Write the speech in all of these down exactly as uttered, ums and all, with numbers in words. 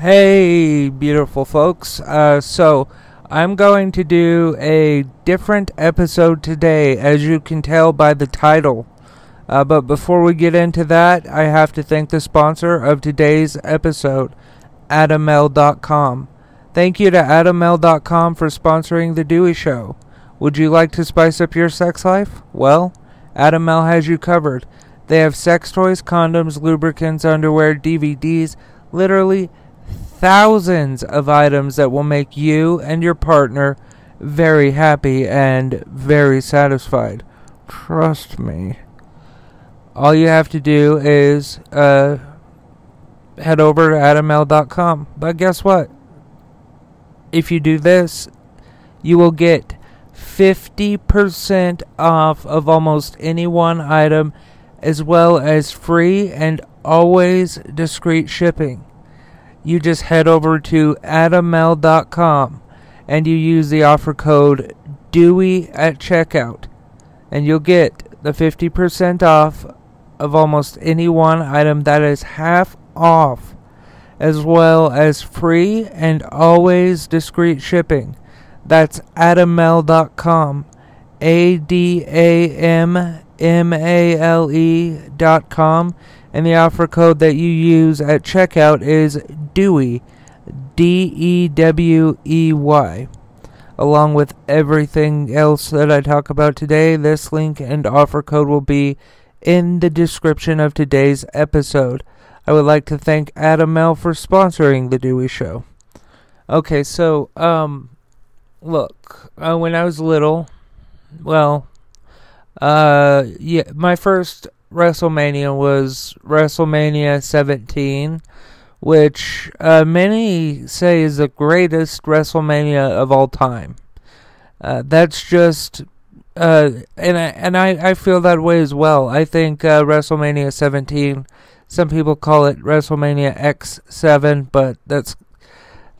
Hey beautiful folks, uh, so I'm going to do a different episode today, as you can tell by the title, uh, but before we get into that, I have to thank the sponsor of today's episode, Adamel dot com. Thank you to Adamel dot com for sponsoring The Dewey Show. Would you like to spice up your sex life? Well, Adamel has you covered. They have sex toys, condoms, lubricants, underwear, D V Ds, literally thousands of items that will make you and your partner very happy and very satisfied. Trust me. All you have to do is uh, head over to Adamel dot com. But guess what? If you do this, you will get fifty percent off of almost any one item, as well as free and always discreet shipping. You just head over to Adamel dot com and you use the offer code Dewey at checkout, and you'll get the fifty percent off of almost any one item. That is half off, as well as free and always discreet shipping. That's Adamel dot com, A D A M M A L E dot com, and the offer code that you use at checkout is Dewey, D E W E Y. Along with everything else that I talk about today, this link and offer code will be in the description of today's episode. I would like to thank Adamel for sponsoring The Dewey Show. Okay, so, um, look, uh, when I was little, well, uh, yeah, my first WrestleMania was WrestleMania seventeen, which uh, many say is the greatest WrestleMania of all time. Uh, that's just, uh, and I, and I, I feel that way as well. I think uh, WrestleMania seventeen, some people call it WrestleMania X seven, but that's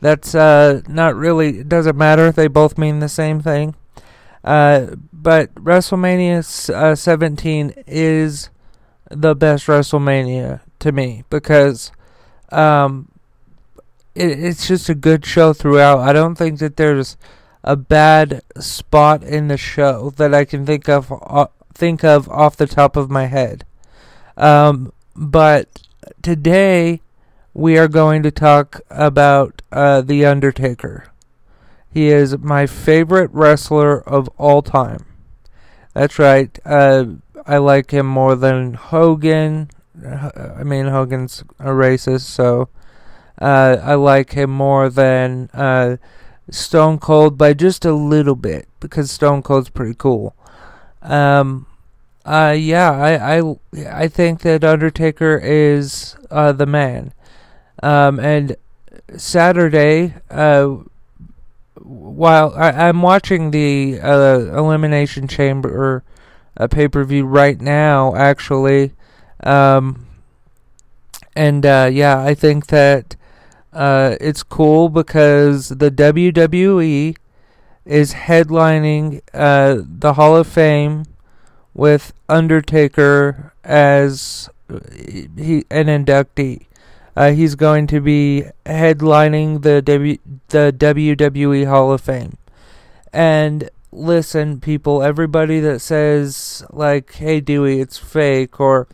that's uh, not really, it doesn't matter. They both mean the same thing. Uh, but WrestleMania uh, seventeen is the best WrestleMania to me, because um, it, it's just a good show throughout. I don't think that there's a bad spot in the show that I can think of uh, think of off the top of my head. Um, but today we are going to talk about uh, The Undertaker. He is my favorite wrestler of all time. That's right. Uh, I like him more than Hogan. I mean, Hogan's a racist, so uh, I like him more than uh, Stone Cold by just a little bit, because Stone Cold's pretty cool. Um, uh, yeah, I, I, I think that Undertaker is uh, the man. Um, and Saturday, uh, while I, I'm watching the uh, Elimination Chamber uh, pay-per-view right now, actually, um, and uh, yeah, I think that uh, it's cool because the W W E is headlining uh, the Hall of Fame with Undertaker as he an inductee. Uh, he's going to be headlining the w- the W W E Hall of Fame. And listen, people, everybody that says, like, hey, Dewey, it's fake, or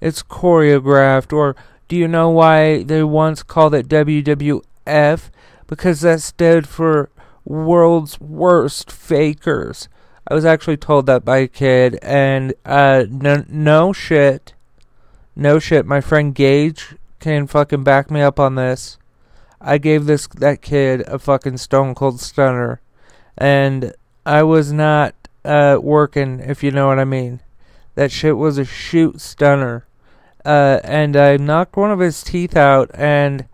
it's choreographed, or do you know why they once called it W W F? Because that stood for World's Worst Fakers. I was actually told that by a kid, and uh, no, no shit. No shit. My friend Gage can fucking back me up on this. I gave this that kid a fucking Stone Cold Stunner, and I was not uh, working, if you know what I mean. That shit was a shoot stunner, uh, and I knocked one of his teeth out. And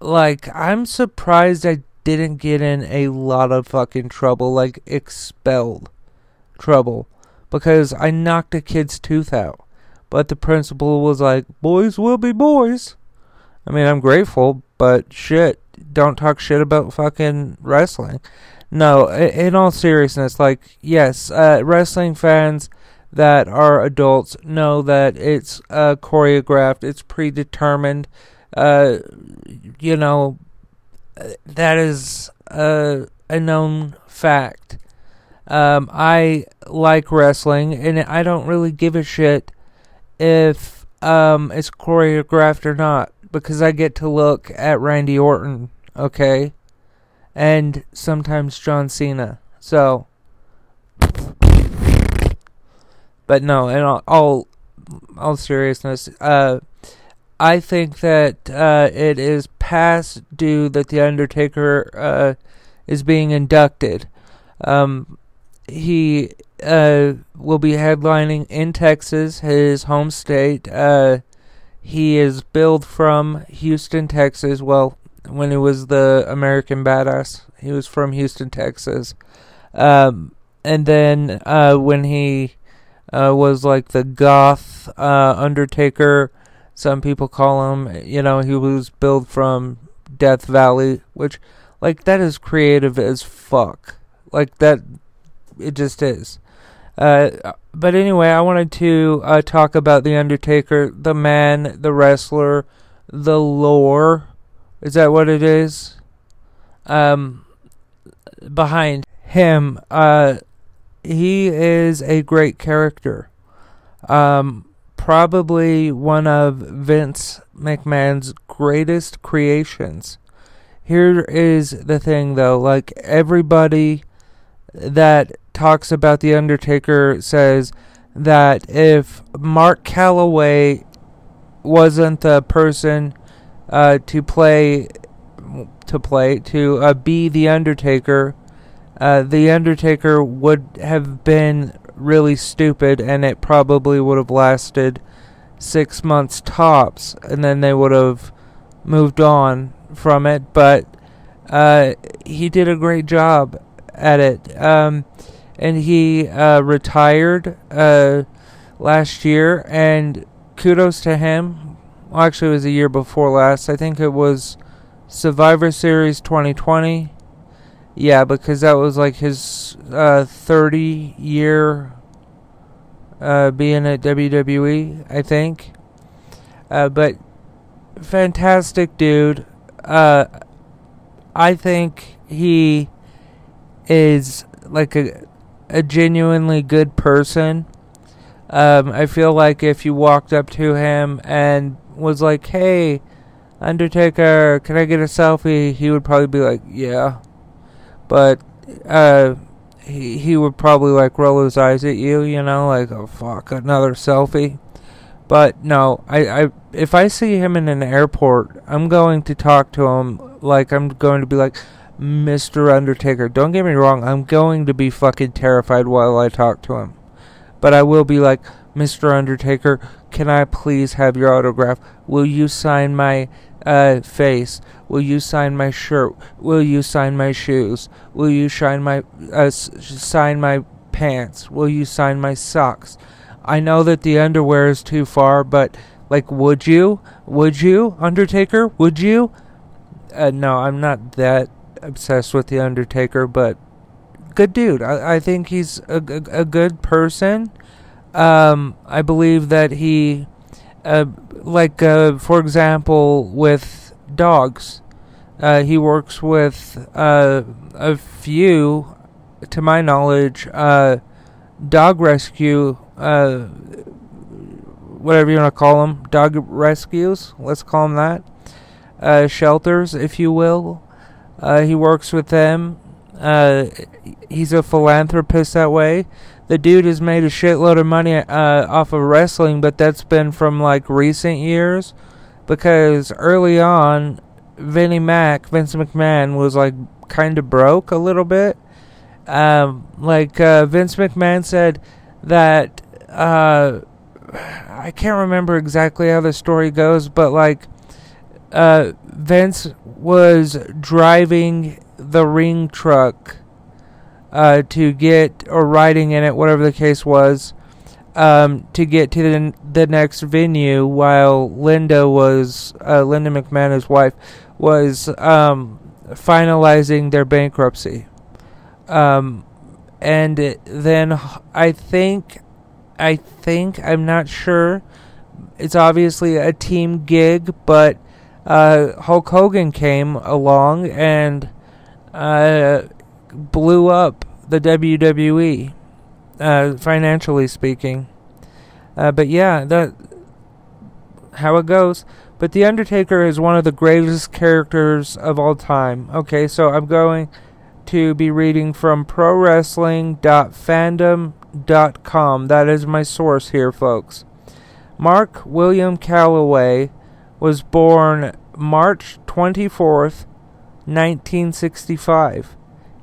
like, I'm surprised I didn't get in a lot of fucking trouble, like expelled trouble, because I knocked a kid's tooth out. But the principal was like, boys will be boys. I mean, I'm grateful, but shit, don't talk shit about fucking wrestling. No, in all seriousness, like, yes, uh, wrestling fans that are adults know that it's uh, choreographed, it's predetermined, uh, you know, that is a, a known fact. Um, I like wrestling, and I don't really give a shit if um, it's choreographed or not, because I get to look at Randy Orton, okay? And sometimes John Cena, so... But no, in all, all, all seriousness, uh, I think that uh, it is past due that The Undertaker uh, is being inducted. Um, he uh, will be headlining in Texas, his home state. Uh, he is billed from Houston, Texas. Well, when he was the American Badass, he was from Houston, Texas. Um, and then uh, when he... Uh, was like the goth uh, Undertaker, some people call him, you know, he was billed from Death Valley, which, like, that is creative as fuck. Like, that, it just is. Uh, but anyway, I wanted to uh, talk about The Undertaker, the man, the wrestler, the lore, is that what it is? Um, behind him, uh... he is a great character. Um, probably one of Vince McMahon's greatest creations. Here is the thing, though. Like, everybody that talks about The Undertaker says that if Mark Calloway wasn't the person uh, to play, to play, to uh, be The Undertaker... Uh, the Undertaker would have been really stupid, and it probably would have lasted six months tops, and then they would have moved on from it, but uh, he did a great job at it. Um, and he uh, retired uh, last year, and kudos to him. Well, actually, it was the year before last. I think it was Survivor Series twenty twenty. Yeah, because that was like his uh, thirty year uh, being at W W E, I think. Uh, but fantastic dude. Uh, I think he is like a, a genuinely good person. Um, I feel like if you walked up to him and was like, "Hey, Undertaker, can I get a selfie?" he would probably be like, "Yeah." But uh, he he would probably, like, roll his eyes at you, you know, like, "Oh, fuck, another selfie." But no, I, I if I see him in an airport, I'm going to talk to him like I'm going to be like, "Mister Undertaker." Don't get me wrong, I'm going to be fucking terrified while I talk to him. But I will be like, "Mister Undertaker, can I please have your autograph? Will you sign my... Uh, face? Will you sign my shirt? Will you sign my shoes? Will you shine my uh, s- sign my pants? Will you sign my socks?" I know that the underwear is too far, but like, would you? Would you, Undertaker? Would you? Uh, no, I'm not that obsessed with the Undertaker, but good dude. I, I think he's a, a, a good person. Um, I believe that he. Uh, like, uh, for example, with dogs, uh, he works with uh, a few, to my knowledge, uh, dog rescue, uh, whatever you want to call them, dog rescues, let's call them that, uh, shelters, if you will. Uh, he works with them. Uh, he's a philanthropist that way. The dude has made a shitload of money uh, off of wrestling, but that's been from, like, recent years. Because early on, Vinnie Mac, Vince McMahon, was, like, kind of broke a little bit. Um, like, uh, Vince McMahon said that, uh, I can't remember exactly how the story goes, but, like, uh, Vince was driving the ring truck Uh, to get, or riding in it, whatever the case was, um, to get to the, n- the next venue while Linda was, uh, Linda McMahon, his wife, was um, finalizing their bankruptcy. Um, and it, then I think, I think, I'm not sure, it's obviously a team gig, but uh, Hulk Hogan came along and uh, blew up the W W E, uh, financially speaking. Uh, but yeah, that how it goes. But The Undertaker is one of the greatest characters of all time. Okay, so I'm going to be reading from pro wrestling dot fandom dot com. That is my source here, folks. Mark William Calloway was born March twenty-fourth, nineteen sixty-five.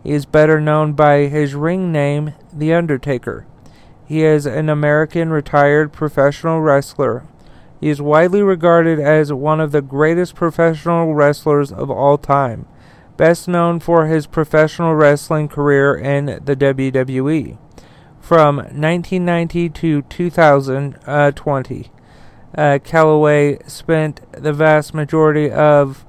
He is better known by his ring name, The Undertaker. He is an American retired professional wrestler. He is widely regarded as one of the greatest professional wrestlers of all time, best known for his professional wrestling career in the W W E from nineteen ninety to two thousand twenty. Uh, Calloway spent the vast majority of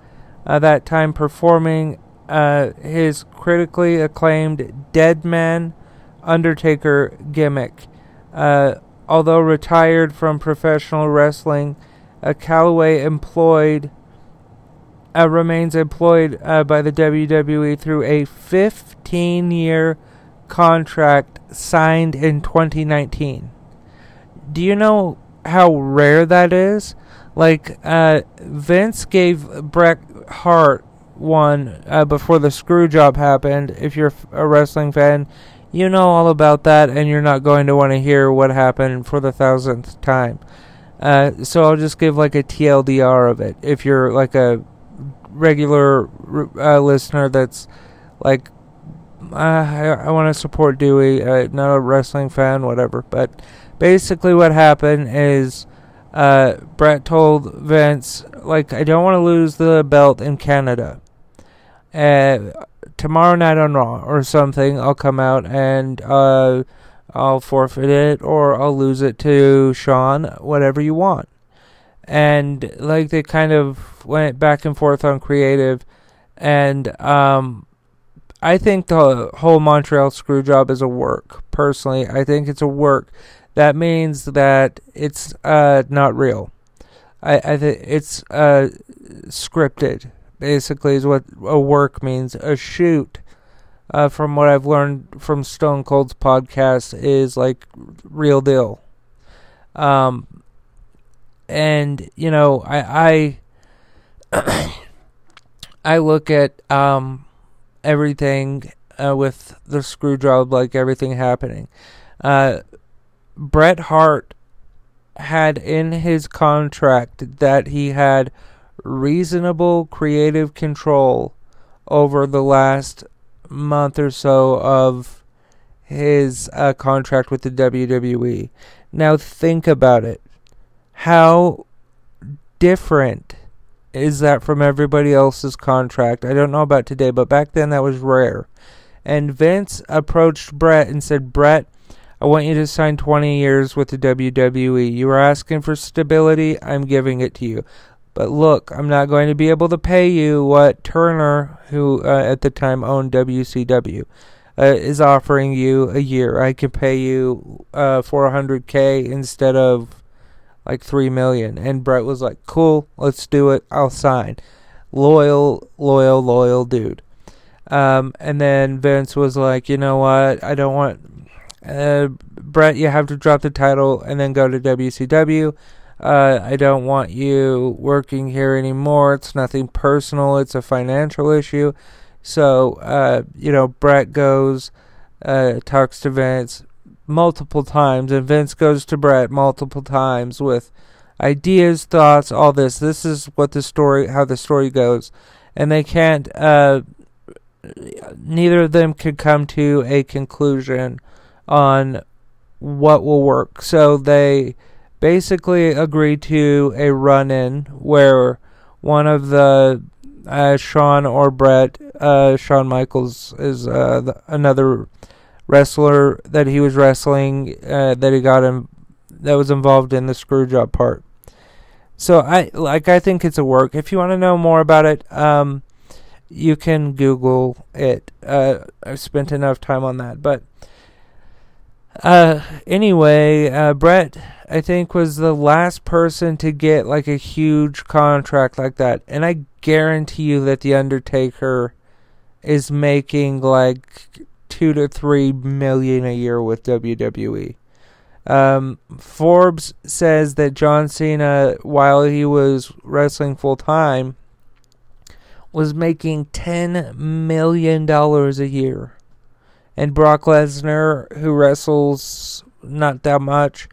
uh, that time performing uh, his critically acclaimed Deadman Undertaker gimmick. Uh, Although retired from professional wrestling, uh, Calloway employed uh, remains employed uh, by the W W E through a fifteen-year contract signed in twenty nineteen. Do you know how rare that is? Like, uh, Vince gave Bret Hart one uh, before the screw job happened. If you're a wrestling fan, you know all about that, and you're not going to want to hear what happened for the thousandth time. Uh, so I'll just give like a T L D R of it. If you're like a regular uh, listener that's like, uh, I, I want to support Dewey, uh, not a wrestling fan, whatever. But basically what happened is uh, Bret told Vince, like, I don't want to lose the belt in Canada. Uh, tomorrow night on Raw or something, I'll come out and uh, I'll forfeit it, or I'll lose it to Sean, whatever you want. And like, they kind of went back and forth on creative, and um, I think the whole Montreal Screwjob is a work. Personally, I think it's a work. That means that it's uh, not real. I, I think it's uh, scripted. Basically is what a work means. A shoot, uh, from what I've learned from Stone Cold's podcast, is like real deal. Um, and, you know, I, I, I look at, um, everything, uh, with the screw job, like everything happening. Uh, Bret Hart had in his contract that he had reasonable creative control over the last month or so of his uh, contract with the W W E. Now think about it. How different is that from everybody else's contract? I don't know about today, but back then that was rare. And Vince approached Bret and said, Bret, I want you to sign twenty years with the W W E. You were asking for stability. I'm giving it to you. But look, I'm not going to be able to pay you what Turner, who uh, at the time owned W C W, uh, is offering you a year. I can pay you uh, four hundred thousand dollars instead of like three million dollars. And Bret was like, cool, let's do it. I'll sign. Loyal, loyal, loyal dude. Um, and then Vince was like, you know what? I don't want... Uh, Bret, you have to drop the title and then go to W C W. Uh, I don't want you working here anymore. It's nothing personal. It's a financial issue. So, uh, you know, Bret goes, uh, talks to Vince multiple times, and Vince goes to Bret multiple times with ideas, thoughts, all this. This is what the story, how the story goes. And they can't, uh, neither of them could come to a conclusion on what will work. So they basically agreed to a run-in where one of the uh, Shawn or Bret, uh, Shawn Michaels is uh, the, another wrestler that he was wrestling uh, that he got him that was involved in the screwjob part. So I like I think it's a work. If you want to know more about it, um, you can Google it. Uh, I've spent enough time on that, but. Uh, anyway, uh, Brett, I think, was the last person to get, like, a huge contract like that. And I guarantee you that The Undertaker is making, like, two to three million a year with W W E. Um, Forbes says that John Cena, while he was wrestling full-time, was making ten million dollars a year. And Brock Lesnar, who wrestles not that much,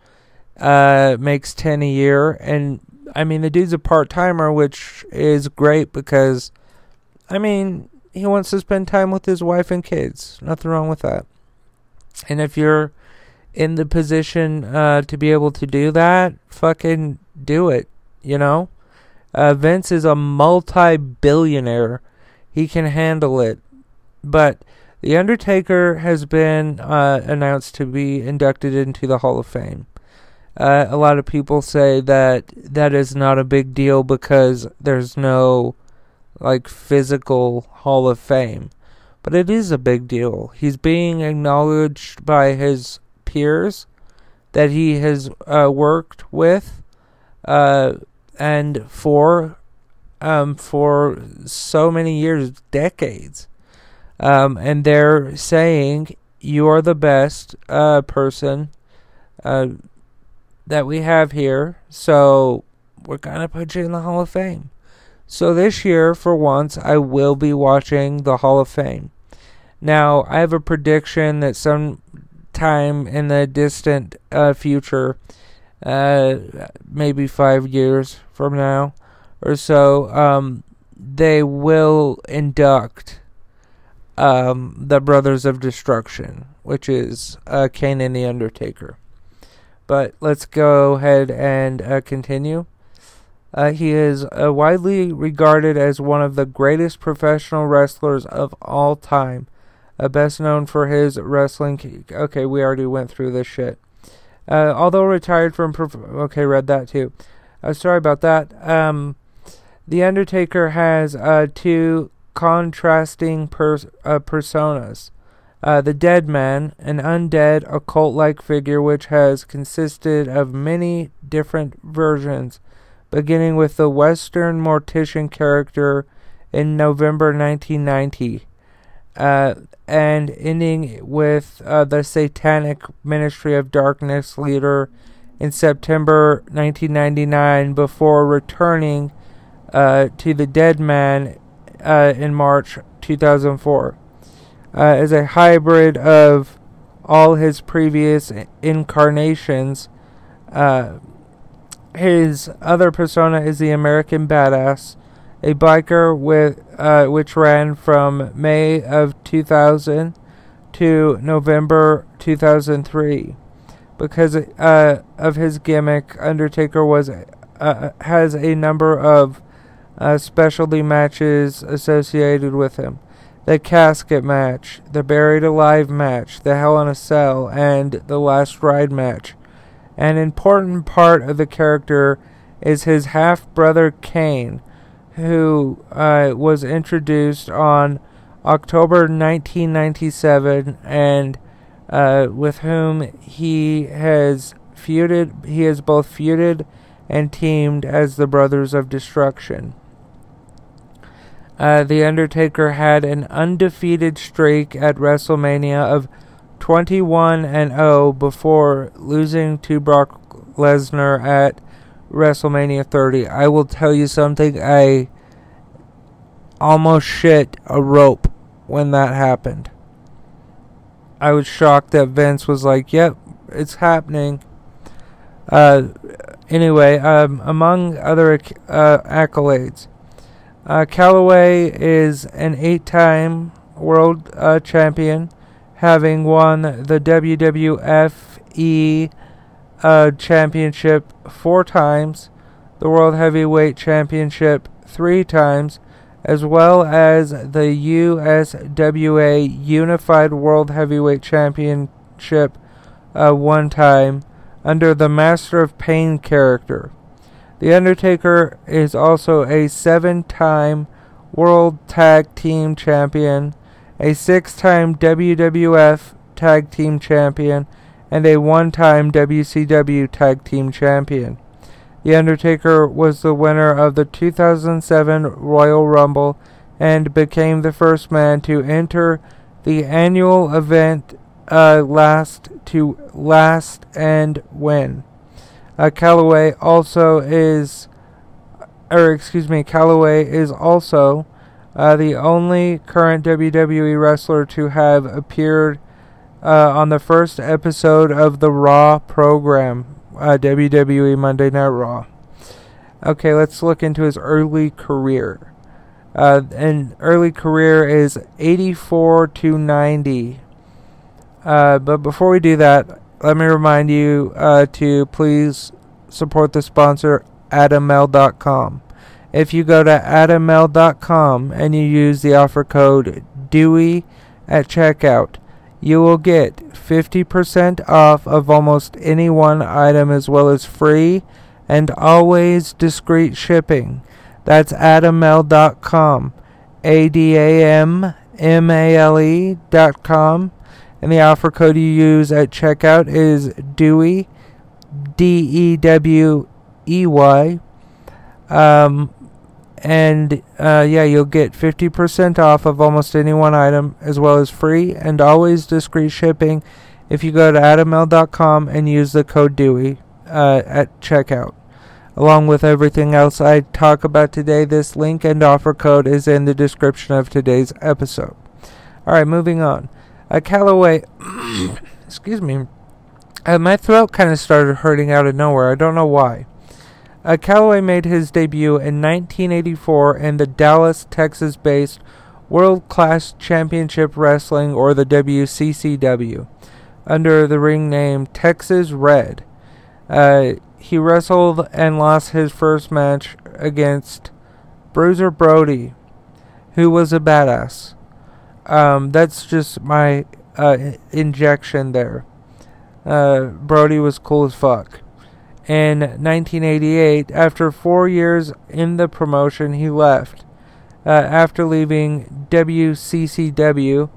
uh, makes ten a year. And, I mean, the dude's a part-timer, which is great because, I mean, he wants to spend time with his wife and kids. Nothing wrong with that. And if you're in the position uh, to be able to do that, fucking do it, you know? Uh, Vince is a multi-billionaire. He can handle it. But The Undertaker has been uh, announced to be inducted into the Hall of Fame. Uh, a lot of people say that that is not a big deal because there's no, like, physical Hall of Fame. But it is a big deal. He's being acknowledged by his peers that he has uh, worked with, uh, and for um for so many years, decades, um and they're saying you are the best uh person uh that we have here, so we're gonna put you in the Hall of Fame. So this year, for once, I will be watching the Hall of Fame. Now, I have a prediction that sometime in the distant uh future, uh maybe five years from now or so, um they will induct um the Brothers of Destruction, which is uh Kane and The Undertaker. But let's go ahead and uh, continue. Uh he is uh, widely regarded as one of the greatest professional wrestlers of all time, uh, best known for his wrestling. Okay, we already went through this shit. Uh, although retired from... Prof- okay, read that too. Uh, sorry about that. Um, The Undertaker has uh, two contrasting pers- uh, personas. Uh, the Dead Man, an undead, occult-like figure which has consisted of many different versions, beginning with the Western Mortician character in November nineteen ninety. Uh, and ending with uh, the Satanic Ministry of Darkness leader in September nineteen ninety-nine, before returning uh, to the Dead Man uh, in March two thousand four. Uh, as a hybrid of all his previous incarnations, uh, his other persona is the American Badass, a biker with uh, which ran from May of two thousand to November two thousand three. Because uh, of his gimmick, Undertaker was uh, has a number of uh, specialty matches associated with him. The Casket Match, the Buried Alive Match, the Hell in a Cell, and the Last Ride Match. An important part of the character is his half-brother Kane, who uh, was introduced on October nineteen ninety-seven, and uh, with whom he has feuded. He has both feuded and teamed as the Brothers of Destruction. Uh, the Undertaker had an undefeated streak at WrestleMania of twenty-one and oh before losing to Brock Lesnar at WrestleMania thirty. I will tell you something, I almost shit a rope when that happened. I was shocked that Vince was like, yep, it's happening. Uh, anyway, um, among other uh, accolades, uh, Calloway is an eight-time world uh, champion, having won the W W F E Uh, championship four times, the World Heavyweight Championship three times, as well as the U S W A Unified World Heavyweight Championship uh, one time, under the Master of Pain character. The Undertaker is also a seven-time World Tag Team Champion, a six-time W W F Tag Team Champion, and a one-time W C W Tag Team Champion. The Undertaker was the winner of the two thousand seven Royal Rumble and became the first man to enter the annual event uh, last to last and win. Uh, Calloway also is, or excuse me, Calloway is also uh, the only current W W E wrestler to have appeared uh, on the first episode of the Raw program, uh, W W E Monday Night Raw. Okay, let's look into his early career. Uh, and early career is eighty-four to ninety. Uh, but before we do that, let me remind you uh, to please support the sponsor, Adam L dot com. If you go to Adam L dot com and you use the offer code DEWEY at checkout, you will get fifty percent off of almost any one item, as well as free and always discreet shipping. That's Adam L dot com, A D A M M A L E dot com, and the offer code you use at checkout is DEWEY, D E W E Y, um, and uh, yeah, you'll get fifty percent off of almost any one item, as well as free and always discreet shipping, if you go to Adam L dot com and use the code DEWEY uh, at checkout. Along with everything else I talk about today, this link and offer code is in the description of today's episode. Alright, moving on. Uh, Calloway, excuse me, uh, my throat kind of started hurting out of nowhere. I don't know why. Uh, Calloway made his debut in nineteen eighty-four in the Dallas, Texas-based World Class Championship Wrestling, or the W C C W, under the ring name Texas Red. Uh... He wrestled and lost his first match against Bruiser Brody, who was a badass. Um, that's just my uh, injection there. Uh, Brody was cool as fuck. In nineteen eighty-eight, after four years in the promotion, he left. Uh, after leaving W C C W,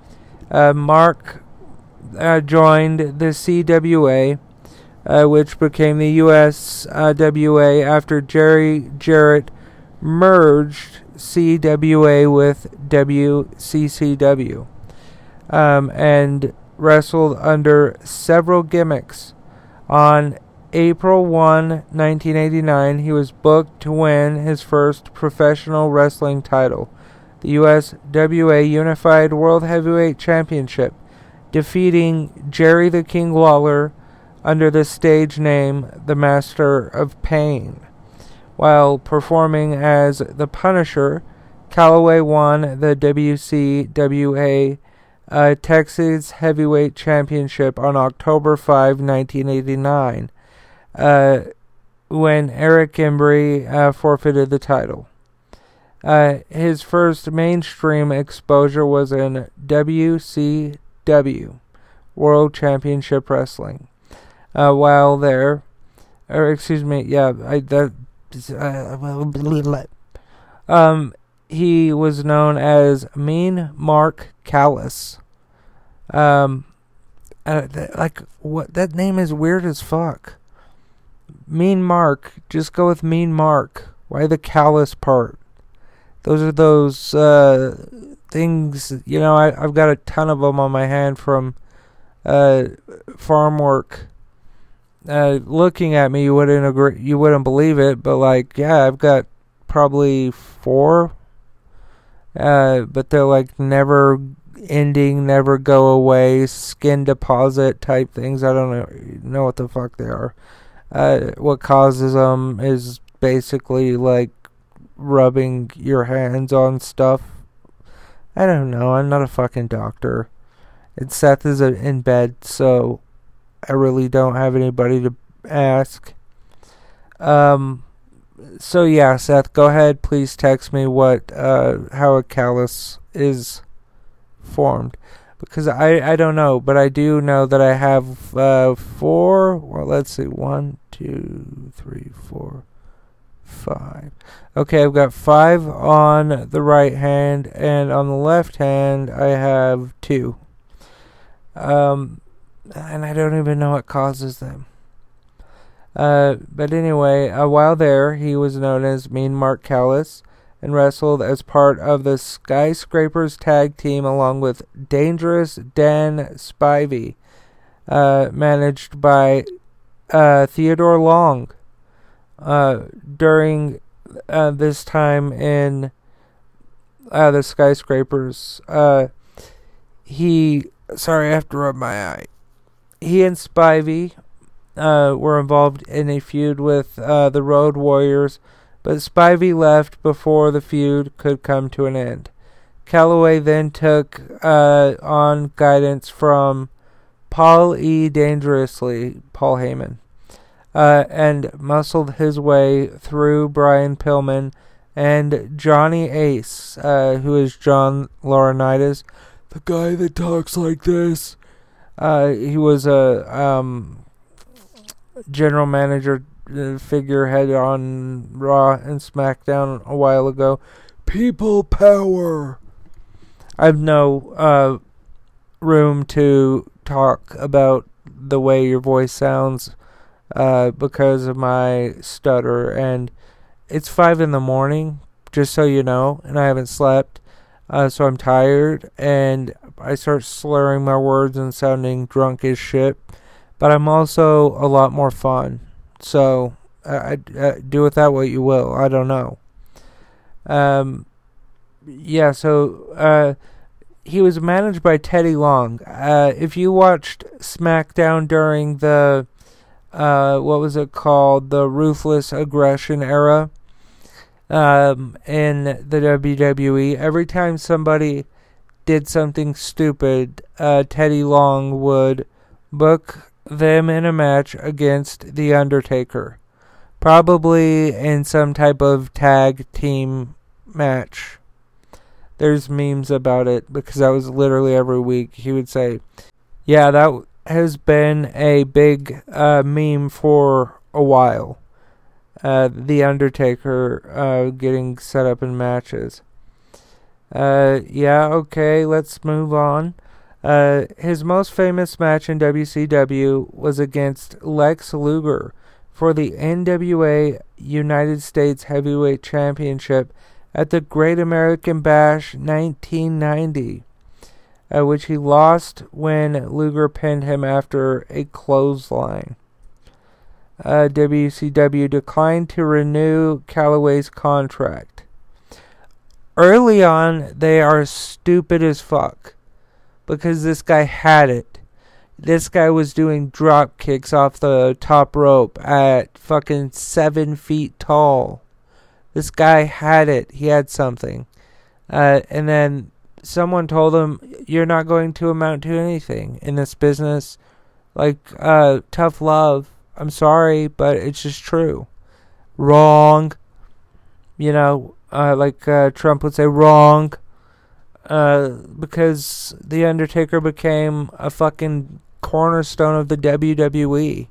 uh, Mark uh, joined the C W A, Uh, which became the U S W A uh, after Jerry Jarrett merged C W A with W C C W, um, and wrestled under several gimmicks. On April first, nineteen eighty-nine, he was booked to win his first professional wrestling title, the U S W A Unified World Heavyweight Championship, defeating Jerry the King Lawler under the stage name The Master of Pain. While performing as The Punisher, Calloway won the W C W A uh, Texas Heavyweight Championship on October fifth, nineteen eighty-nine, uh, when Eric Embry uh, forfeited the title. Uh, his first mainstream exposure was in W C W, World Championship Wrestling. Uh, while there, or excuse me, yeah, I, that, uh, um, he was known as Mean Mark Callis. Um, uh, th- like, what, that name is weird as fuck. Mean Mark, just go with Mean Mark. Why the Callis part? Those are those, uh, things, you know, I, I've got a ton of them on my hand from, uh, farm work. Uh, looking at me, you wouldn't agree, you wouldn't believe it, but like, yeah, I've got probably four, uh, but they're like never ending, never go away, skin deposit type things. I don't know, know what the fuck they are. Uh, what causes them is basically like rubbing your hands on stuff. I don't know, I'm not a fucking doctor. And Seth is a, in bed, so I really don't have anybody to ask. Um, so yeah, Seth, go ahead. Please text me what, uh, how a callus is formed, because I, I don't know, but I do know that I have uh, four. Well, let's see, one, two, three, four, five. Okay, I've got five on the right hand, and on the left hand I have two. Um. and I don't even know what causes them. Uh, but anyway, uh, while there, he was known as Mean Mark Callis and wrestled as part of the Skyscrapers tag team along with Dangerous Dan Spivey, uh, managed by uh, Theodore Long. Uh, during uh, this time in uh, the Skyscrapers, uh, he, sorry, I have to rub my eye. He and Spivey uh, were involved in a feud with uh, the Road Warriors, but Spivey left before the feud could come to an end. Calloway then took uh, on guidance from Paul E. Dangerously, Paul Heyman, uh, and muscled his way through Brian Pillman and Johnny Ace, uh, who is John Laurinaitis, the guy that talks like this. Uh, he was a um, general manager figurehead on Raw and SmackDown a while ago. People power. I've no uh, room to talk about the way your voice sounds uh, because of my stutter, and it's five in the morning, just so you know, and I haven't slept, uh, so I'm tired, and I start slurring my words and sounding drunk as shit, but I'm also a lot more fun. So, uh, I, uh, do with that what you will. I don't know. Um, yeah, so, uh, he was managed by Teddy Long. Uh, if you watched SmackDown during the, uh, what was it called? The Ruthless Aggression era, um, in the W W E, every time somebody did something stupid, uh, Teddy Long would book them in a match against The Undertaker, probably in some type of tag team match. There's memes about it because that was literally every week he would say, yeah, that has been a big uh, meme for a while, uh, The Undertaker uh, getting set up in matches. Uh, yeah, okay, let's move on. Uh, his most famous match in W C W was against Lex Luger for the N W A United States Heavyweight Championship at the Great American Bash nineteen ninety, uh, which he lost when Luger pinned him after a clothesline. Uh, W C W declined to renew Calloway's contract. Early on, they are stupid as fuck, because this guy had it. This guy was doing drop kicks off the top rope at fucking seven feet tall. This guy had it. He had something. Uh, and then someone told him, you're not going to amount to anything in this business. Like, uh, tough love. I'm sorry, but it's just true. Wrong. You know, uh, like uh, Trump would say, wrong. Uh, because The Undertaker became a fucking cornerstone of the W W E.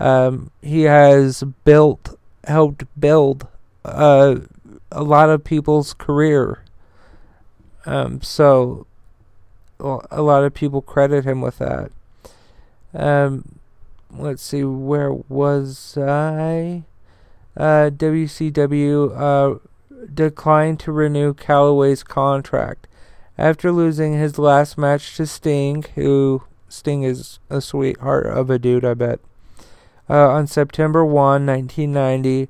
Um, he has built, helped build, uh, a lot of people's career. Um, so, a lot of people credit him with that. Um, let's see, where was I? Uh, W C W, uh, declined to renew Calloway's contract. After losing his last match to Sting, who Sting is a sweetheart of a dude, I bet, uh, on September first, nineteen ninety,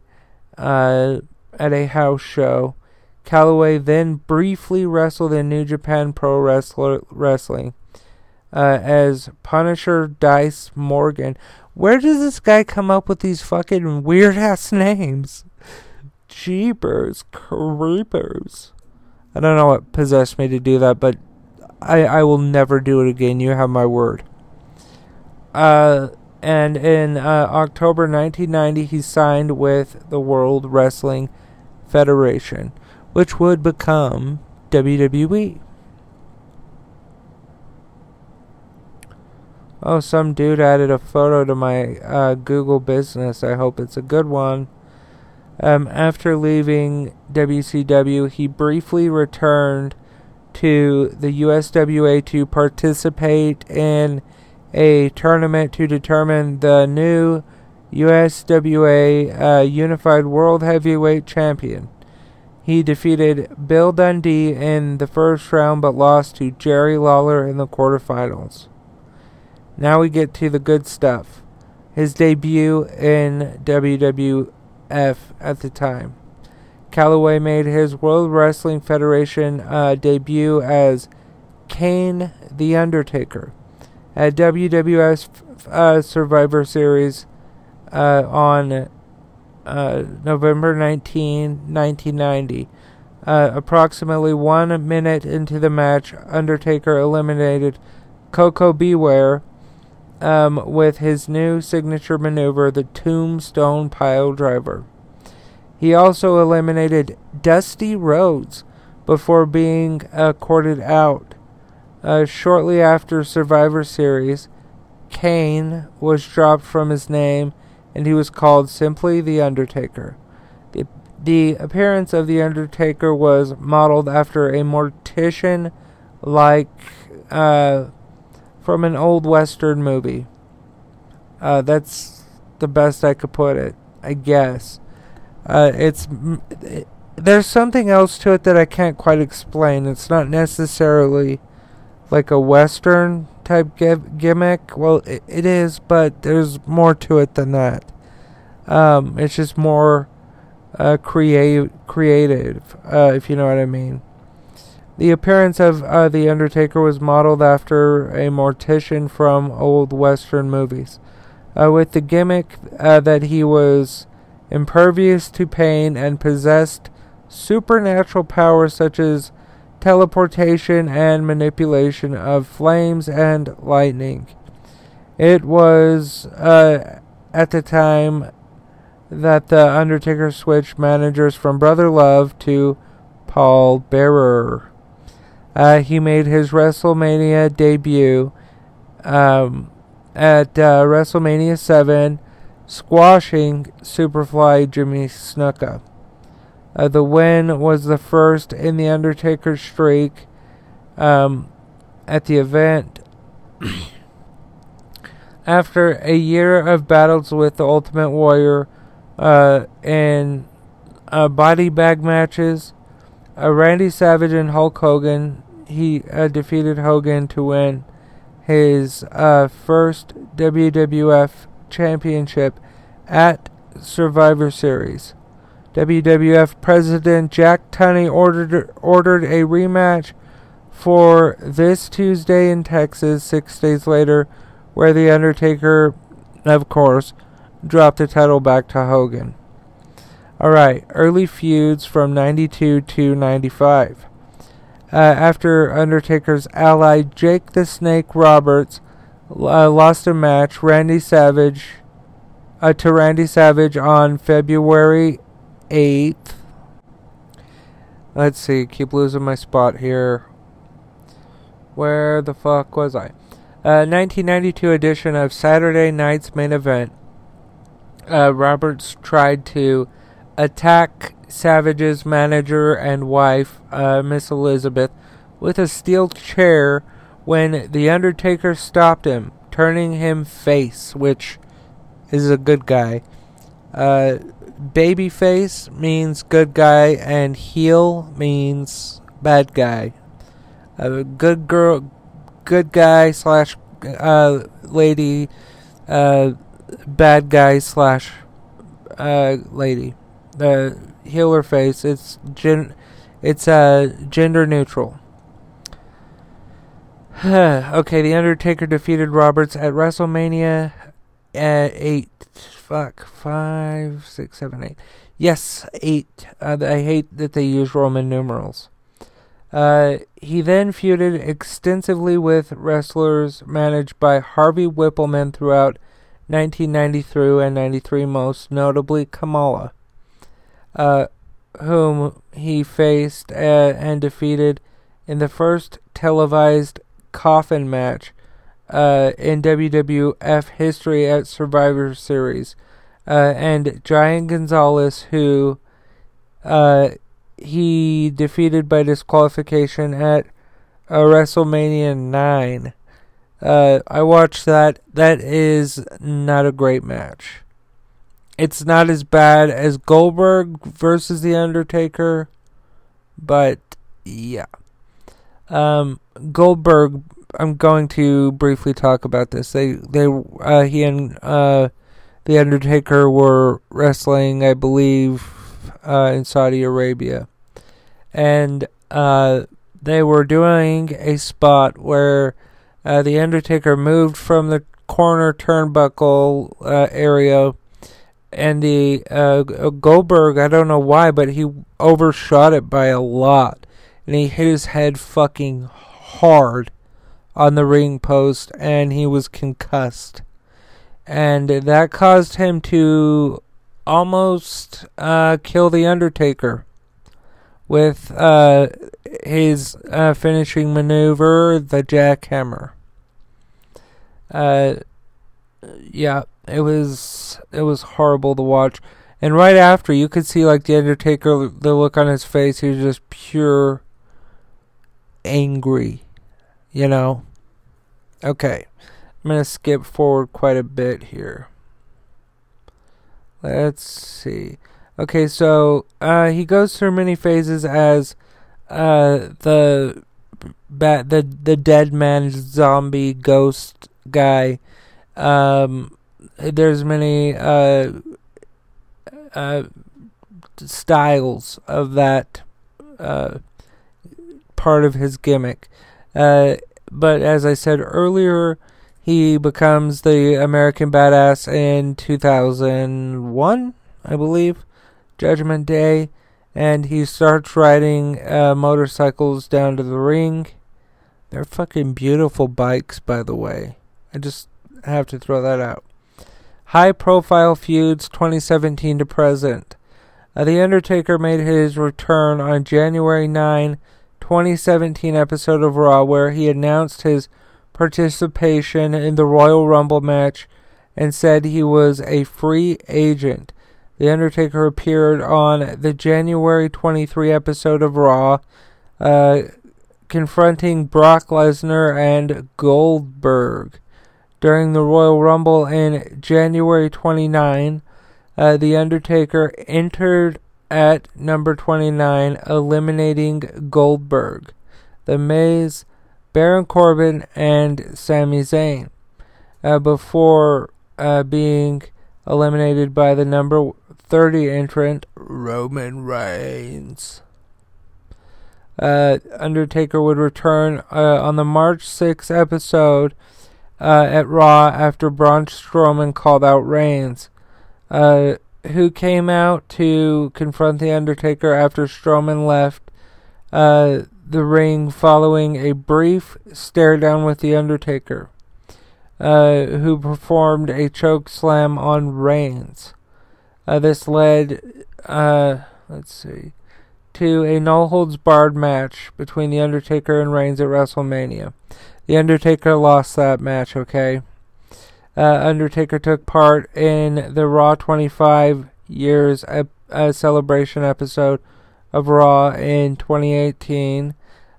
uh, at a house show, Calloway then briefly wrestled in New Japan Pro Wrestler, Wrestling uh, as Punisher Dice Morgan. Where does this guy come up with these fucking weird-ass names? Jeepers creepers. I don't know what possessed me to do that, but I, I will never do it again. You have my word. Uh, and in uh, October nineteen ninety, he signed with the World Wrestling Federation, which would become W W E. Oh, some dude added a photo to my uh, Google business. I hope it's a good one. Um, after leaving W C W, he briefly returned to the U S W A to participate in a tournament to determine the new U S W A uh, Unified World Heavyweight Champion. He defeated Bill Dundee in the first round but lost to Jerry Lawler in the quarterfinals. Now we get to the good stuff. His debut in W W F at the time. Calloway made his World Wrestling Federation uh, debut as Kane the Undertaker at W W F's uh, Survivor Series uh, on uh, November nineteenth, nineteen ninety. Uh, approximately one minute into the match, Undertaker eliminated Coco Beware um, with his new signature maneuver, the Tombstone Pile Driver. He also eliminated Dusty Rhodes before being uh, courted out. Uh, shortly after Survivor Series, Kane was dropped from his name and he was called simply The Undertaker. The, the appearance of The Undertaker was modeled after a mortician-like uh, from an old Western movie. Uh, that's the best I could put it, I guess. Uh, it's it, there's something else to it that I can't quite explain. It's not necessarily like a Western type give, gimmick. Well, it, it is, but there's more to it than that. Um, it's just more uh, creative, creative, uh, if you know what I mean. The appearance of uh, The Undertaker was modeled after a mortician from old Western movies, uh, with the gimmick uh, that he was impervious to pain and possessed supernatural powers such as teleportation and manipulation of flames and lightning. It was uh, at the time that The Undertaker switched managers from Brother Love to Paul Bearer. Uh, he made his WrestleMania debut um, at uh, WrestleMania seven, squashing Superfly Jimmy Snuka. Uh, the win was the first in The Undertaker's streak um, at the event. After a year of battles with the Ultimate Warrior uh, and uh, body bag matches, uh, Randy Savage and Hulk Hogan, he uh, defeated Hogan to win his uh, first W W F Championship at Survivor Series. W W F President Jack Tunney ordered ordered a rematch for this Tuesday in Texas, six days later, where The Undertaker, of course, dropped the title back to Hogan. Alright, early feuds from ninety-two to ninety-five. Uh, after Undertaker's ally Jake the Snake Roberts Uh, lost a match Randy Savage uh, to Randy Savage on February eighth. Let's see, keep losing my spot here. Where the fuck was I? Uh, nineteen ninety-two edition of Saturday Night's Main Event. Uh, Roberts tried to attack Savage's manager and wife, uh, Miss Elizabeth, with a steel chair when The Undertaker stopped him, turning him face, which is a good guy. Uh, baby face means good guy, and heel means bad guy. A uh, good girl, good guy slash uh, lady, uh, bad guy slash uh, lady. Uh, heel or face, it's gen, it's uh, gender neutral. Okay, The Undertaker defeated Roberts at WrestleMania at eight. Fuck. Five, six, seven, eight. Yes, eight. Uh, I hate that they use Roman numerals. Uh, he then feuded extensively with wrestlers managed by Harvey Whippleman throughout nineteen ninety-three and ninety-three, most notably Kamala, uh, whom he faced uh, and defeated in the first televised coffin match uh, in W W F history at Survivor Series, uh, and Giant Gonzalez, who uh, he defeated by disqualification at uh, WrestleMania nine. Uh, I watched that. That is not a great match. It's not as bad as Goldberg versus The Undertaker, but yeah. Um, Goldberg, I'm going to briefly talk about this. They, they, uh, he and uh, The Undertaker were wrestling, I believe, uh, in Saudi Arabia. And uh, they were doing a spot where uh, The Undertaker moved from the corner turnbuckle uh, area, and the uh, Goldberg, I don't know why, but he overshot it by a lot. And he hit his head fucking hard on the ring post, and he was concussed. And that caused him to almost uh, kill The Undertaker with uh, his uh, finishing maneuver, the jackhammer. Uh, yeah, it was it was horrible to watch. And right after, you could see, like, The Undertaker, the look on his face, he was just pure angry, you know? Okay, I'm going to skip forward quite a bit here. Let's see. Okay, so uh, he goes through many phases as uh, the bat, the the dead man, zombie, ghost guy. Um, there's many uh, uh, styles of that uh, part of his gimmick. Uh, but as I said earlier, he becomes the American Badass in two thousand one, I believe, Judgment Day, and he starts riding uh, motorcycles down to the ring. They're fucking beautiful bikes, by the way. I just have to throw that out. High profile feuds, twenty seventeen to present. Uh, The Undertaker made his return on January ninth, twenty seventeen episode of Raw, where he announced his participation in the Royal Rumble match and said he was a free agent. The Undertaker appeared on the January twenty-third episode of Raw, uh, confronting Brock Lesnar and Goldberg. During the Royal Rumble in January twenty-ninth, uh, The Undertaker entered at number twenty-nine, eliminating Goldberg, The Miz, Baron Corbin, and Sami Zayn, uh, before uh, being eliminated by the number thirty entrant, Roman Reigns. Uh, Undertaker would return uh, on the March sixth episode uh, at Raw after Braun Strowman called out Reigns, uh, who came out to confront The Undertaker after Strowman left uh, the ring following a brief stare down with The Undertaker, uh, who performed a choke slam on Reigns. Uh, this led, uh, let's see, to a no-holds-barred match between The Undertaker and Reigns at WrestleMania. The Undertaker lost that match, okay? Uh, Undertaker took part in the Raw twenty-five years ep- uh, celebration episode of Raw in twenty eighteen.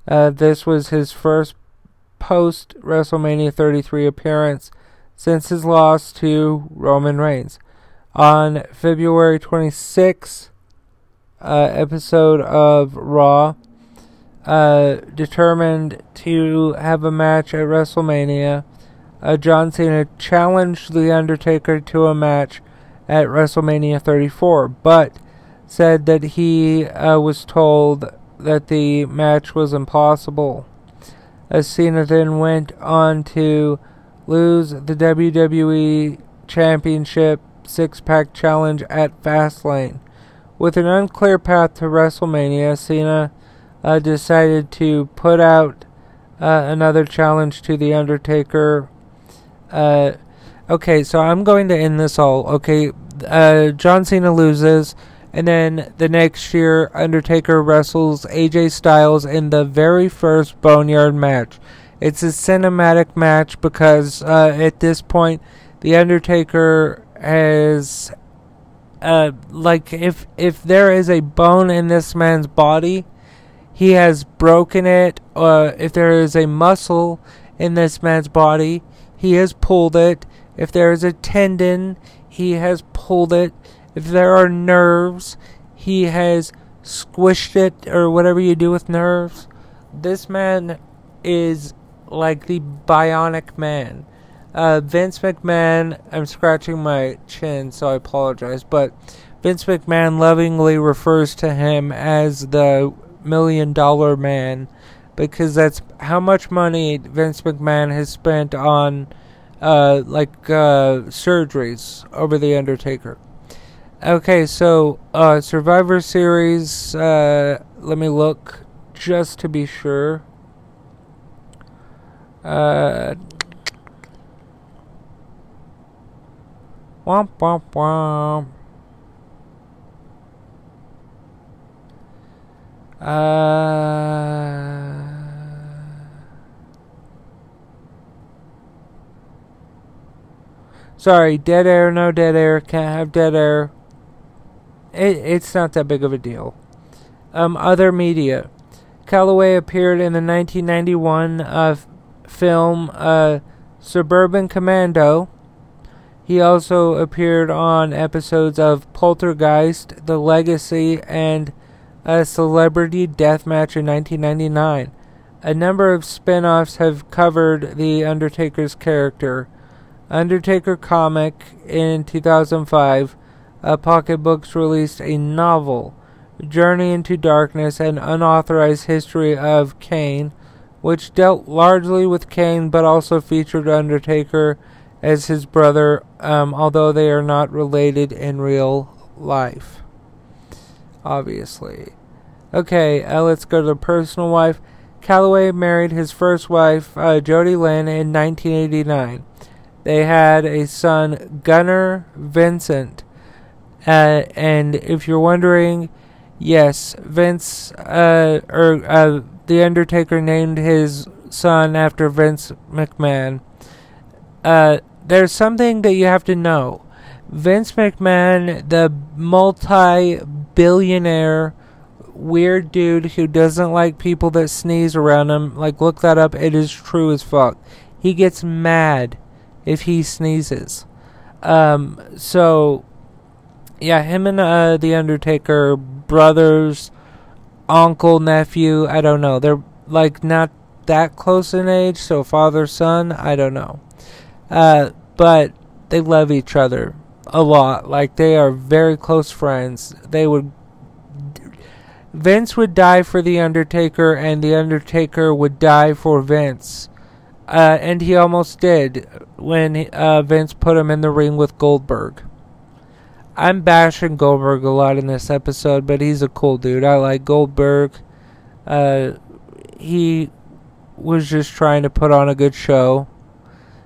Uh, this was his first post-WrestleMania thirty-three appearance since his loss to Roman Reigns. On February twenty-sixth, uh, episode of Raw, uh, determined to have a match at WrestleMania, uh, John Cena challenged The Undertaker to a match at WrestleMania thirty-four, but said that he uh, was told that the match was impossible. As Cena then went on to lose the W W E Championship six-pack challenge at Fastlane. With an unclear path to WrestleMania, Cena uh, decided to put out uh, another challenge to The Undertaker. Uh, okay, so I'm going to end this all. Okay, uh, John Cena loses. And then the next year, Undertaker wrestles A J Styles in the very first Boneyard match. It's a cinematic match because uh, at this point, The Undertaker has, uh, like, if if there is a bone in this man's body, he has broken it. Uh, if there is a muscle, in this man's body. He has pulled it. If there is a tendon, he has pulled it. If there are nerves, he has squished it, or whatever you do with nerves. This man is like the bionic man. Uh, Vince McMahon, I'm scratching my chin, so I apologize, but Vince McMahon lovingly refers to him as the Million Dollar Man, because that's how much money Vince McMahon has spent on, uh, like, uh, surgeries over The Undertaker. Okay, so, uh, Survivor Series, uh, let me look, just to be sure. Uh, womp womp womp. Uh... Sorry, dead air, no dead air, can't have dead air. It, it's not that big of a deal. Um, other media. Calloway appeared in the nineteen ninety-one uh, f- film uh, Suburban Commando. He also appeared on episodes of Poltergeist, The Legacy, and a Celebrity Deathmatch in nineteen ninety-nine. A number of spin-offs have covered The Undertaker's character. Undertaker comic in two thousand five. Uh, Pocketbooks released a novel, Journey into Darkness, an unauthorized history of Kane, which dealt largely with Kane but also featured Undertaker as his brother, um, although they are not related in real life. Obviously. Okay, uh, let's go to personal wife. Calloway married his first wife, uh, Jody Lynn, in nineteen eighty-nine. They had a son, Gunnar Vincent. Uh, and if you're wondering, yes, Vince, uh, or uh, The Undertaker named his son after Vince McMahon. Uh, there's something that you have to know. Vince McMahon, the multi-billionaire weird dude who doesn't like people that sneeze around him, like, look that up, it is true as fuck. He gets mad if he sneezes. Um, so, yeah, him and uh, The Undertaker, brothers, uncle, nephew, I don't know. They're, like, not that close in age, so father, son, I don't know. Uh, but they love each other a lot. Like, they are very close friends. They would... Vince would die for The Undertaker, and The Undertaker would die for Vince. Uh, and he almost did when uh, Vince put him in the ring with Goldberg. I'm bashing Goldberg a lot in this episode, but he's a cool dude. I like Goldberg. Uh, he was just trying to put on a good show.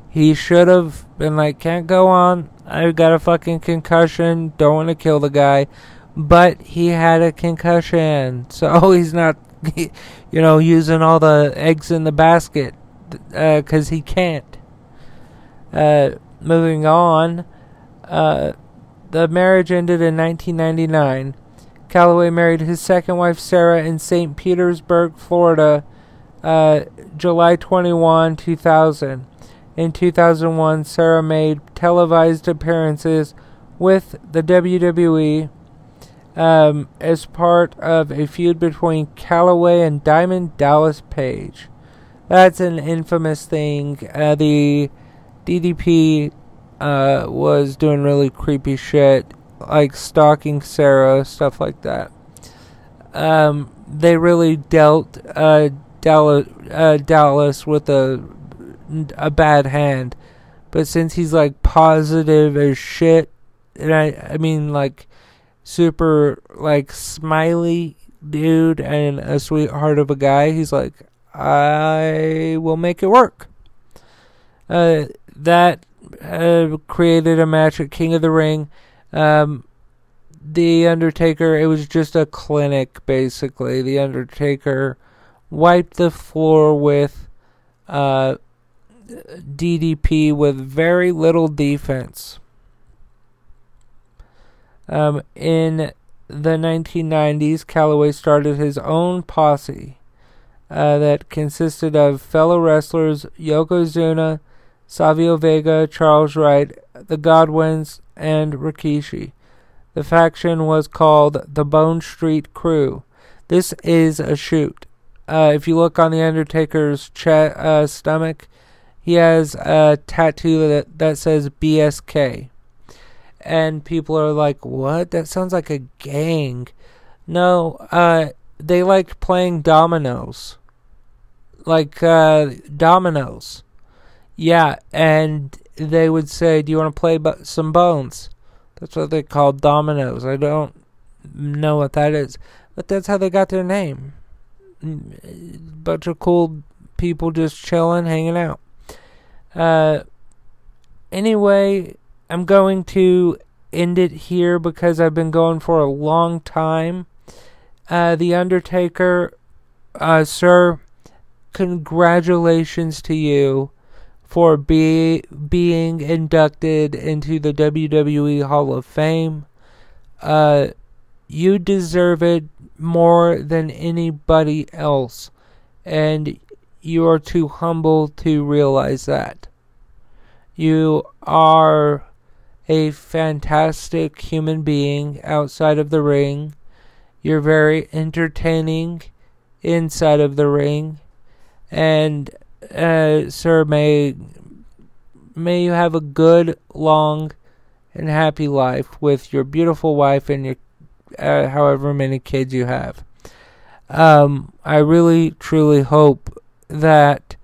He should have been like, can't go on. I've got a fucking concussion. Don't want to kill the guy. But he had a concussion. So he's not, you know, using all the eggs in the basket. Because uh, he can't. Uh, moving on. Uh, the marriage ended in nineteen ninety-nine. Calloway married his second wife, Sarah, in Saint Petersburg, Florida, uh, July twenty-first, two thousand. In two thousand one, Sarah made televised appearances with the W W E um, as part of a feud between Calloway and Diamond Dallas Page. That's an infamous thing. Uh, the D D P uh, was doing really creepy shit, like stalking Sarah, stuff like that. Um, they really dealt uh, Dal- uh, Dallas with a... a bad hand, but since he's like positive as shit, and I, I mean like super like smiley dude and a sweetheart of a guy, he's like, I will make it work. Uh, that uh, created a match at King of the Ring. Um, The Undertaker, it was just a clinic basically. The Undertaker wiped the floor with uh D D P with very little defense. Um, in the nineteen nineties, Calloway started his own posse. uh, that consisted of fellow wrestlers Yokozuna, Savio Vega, Charles Wright, the Godwins, and Rikishi. The faction was called the Bone Street Crew. This is a shoot. Uh, if you look on The Undertaker's ch- uh, stomach, he has a tattoo that, that says B S K. And people are like, what? That sounds like a gang. No, uh, they liked playing dominoes. Like, uh, dominoes. Yeah, and they would say, do you want to play b- some bones? That's what they called dominoes. I don't know what that is. But that's how they got their name. Bunch of cool people just chilling, hanging out. Uh, anyway, I'm going to end it here because I've been going for a long time. Uh, The Undertaker, uh, sir, congratulations to you for be, being inducted into the W W E Hall of Fame. Uh, you deserve it more than anybody else, and you are too humble to realize that. You are a fantastic human being outside of the ring. You're very entertaining inside of the ring, and Uh, sir, may may you have a good, long, and happy life with your beautiful wife and your uh, however many kids you have. Um, I really, truly hope that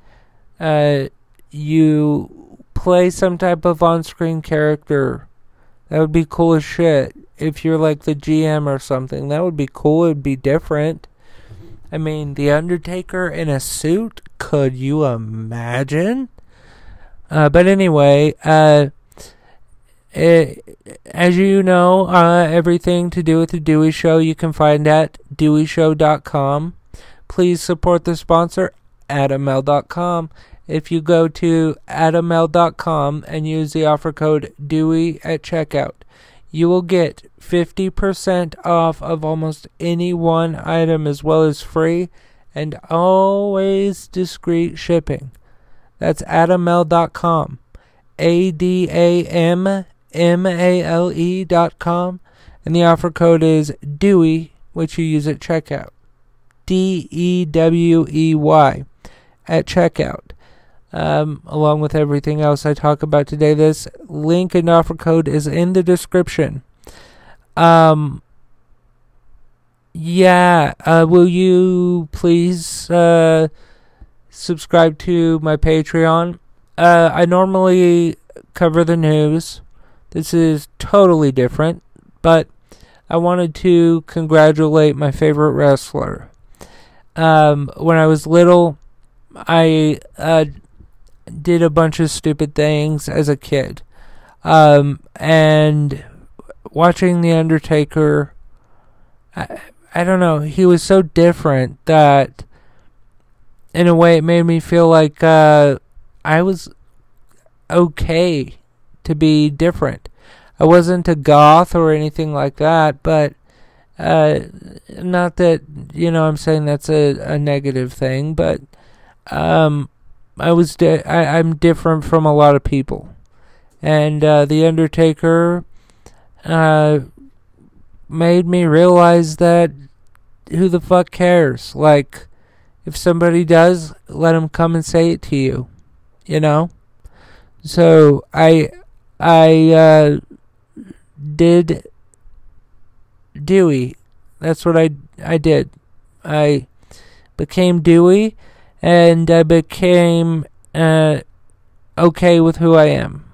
uh, you play some type of on-screen character. That would be cool as shit. If you're like the G M or something, that would be cool. It would be different. I mean, The Undertaker in a suit? Could you imagine? Uh, but anyway, uh, it, as you know, uh, everything to do with The Dewey Show you can find at dewey show dot com. Please support the sponsor, adam l dot com. If you go to adam l dot com and use the offer code Dewey at checkout, you will get fifty percent off of almost any one item, as well as free and always discreet shipping. That's adam l dot com. A D A M M A L E dot com. And the offer code is Dewey, which you use at checkout. D E W E Y at checkout. Um, along with everything else I talk about today. This link and offer code is in the description. Um, yeah, uh, will you please uh, subscribe to my Patreon? Uh, I normally cover the news. This is totally different, but I wanted to congratulate my favorite wrestler. Um, when I was little, I... Uh, did a bunch of stupid things as a kid. Um, and watching The Undertaker, I, I don't know, he was so different that in a way it made me feel like uh, I was okay to be different. I wasn't a goth or anything like that, but uh, not that, you know, I'm saying that's a, a negative thing, but um, I was di- I, I'm different from a lot of people, and uh, The Undertaker uh, made me realize that who the fuck cares? Like, if somebody does, let them come and say it to you, you know. So I I uh, did Dewey. That's what I I did. I became Dewey. And I became uh, okay with who I am.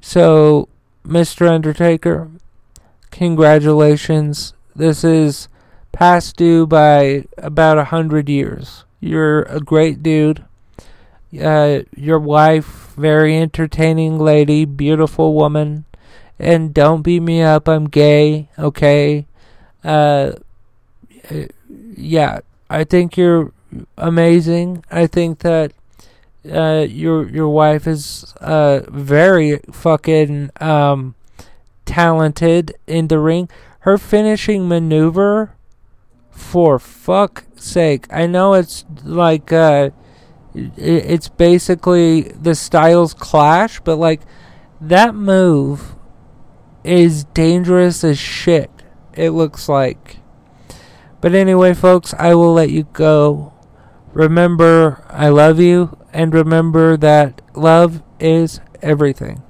So, Mister Undertaker, congratulations. This is past due by about a hundred years. You're a great dude. Uh, your wife, very entertaining lady, beautiful woman. And don't beat me up, I'm gay, okay? Uh, yeah, I think you're amazing. I think that uh, your your wife is uh, very fucking um, talented in the ring. Her finishing maneuver For fuck's sake. I know it's like, uh, it's basically the styles clash, but like that move is dangerous as shit, it looks like. But anyway, folks, I will let you go. Remember, I love you, and remember that love is everything.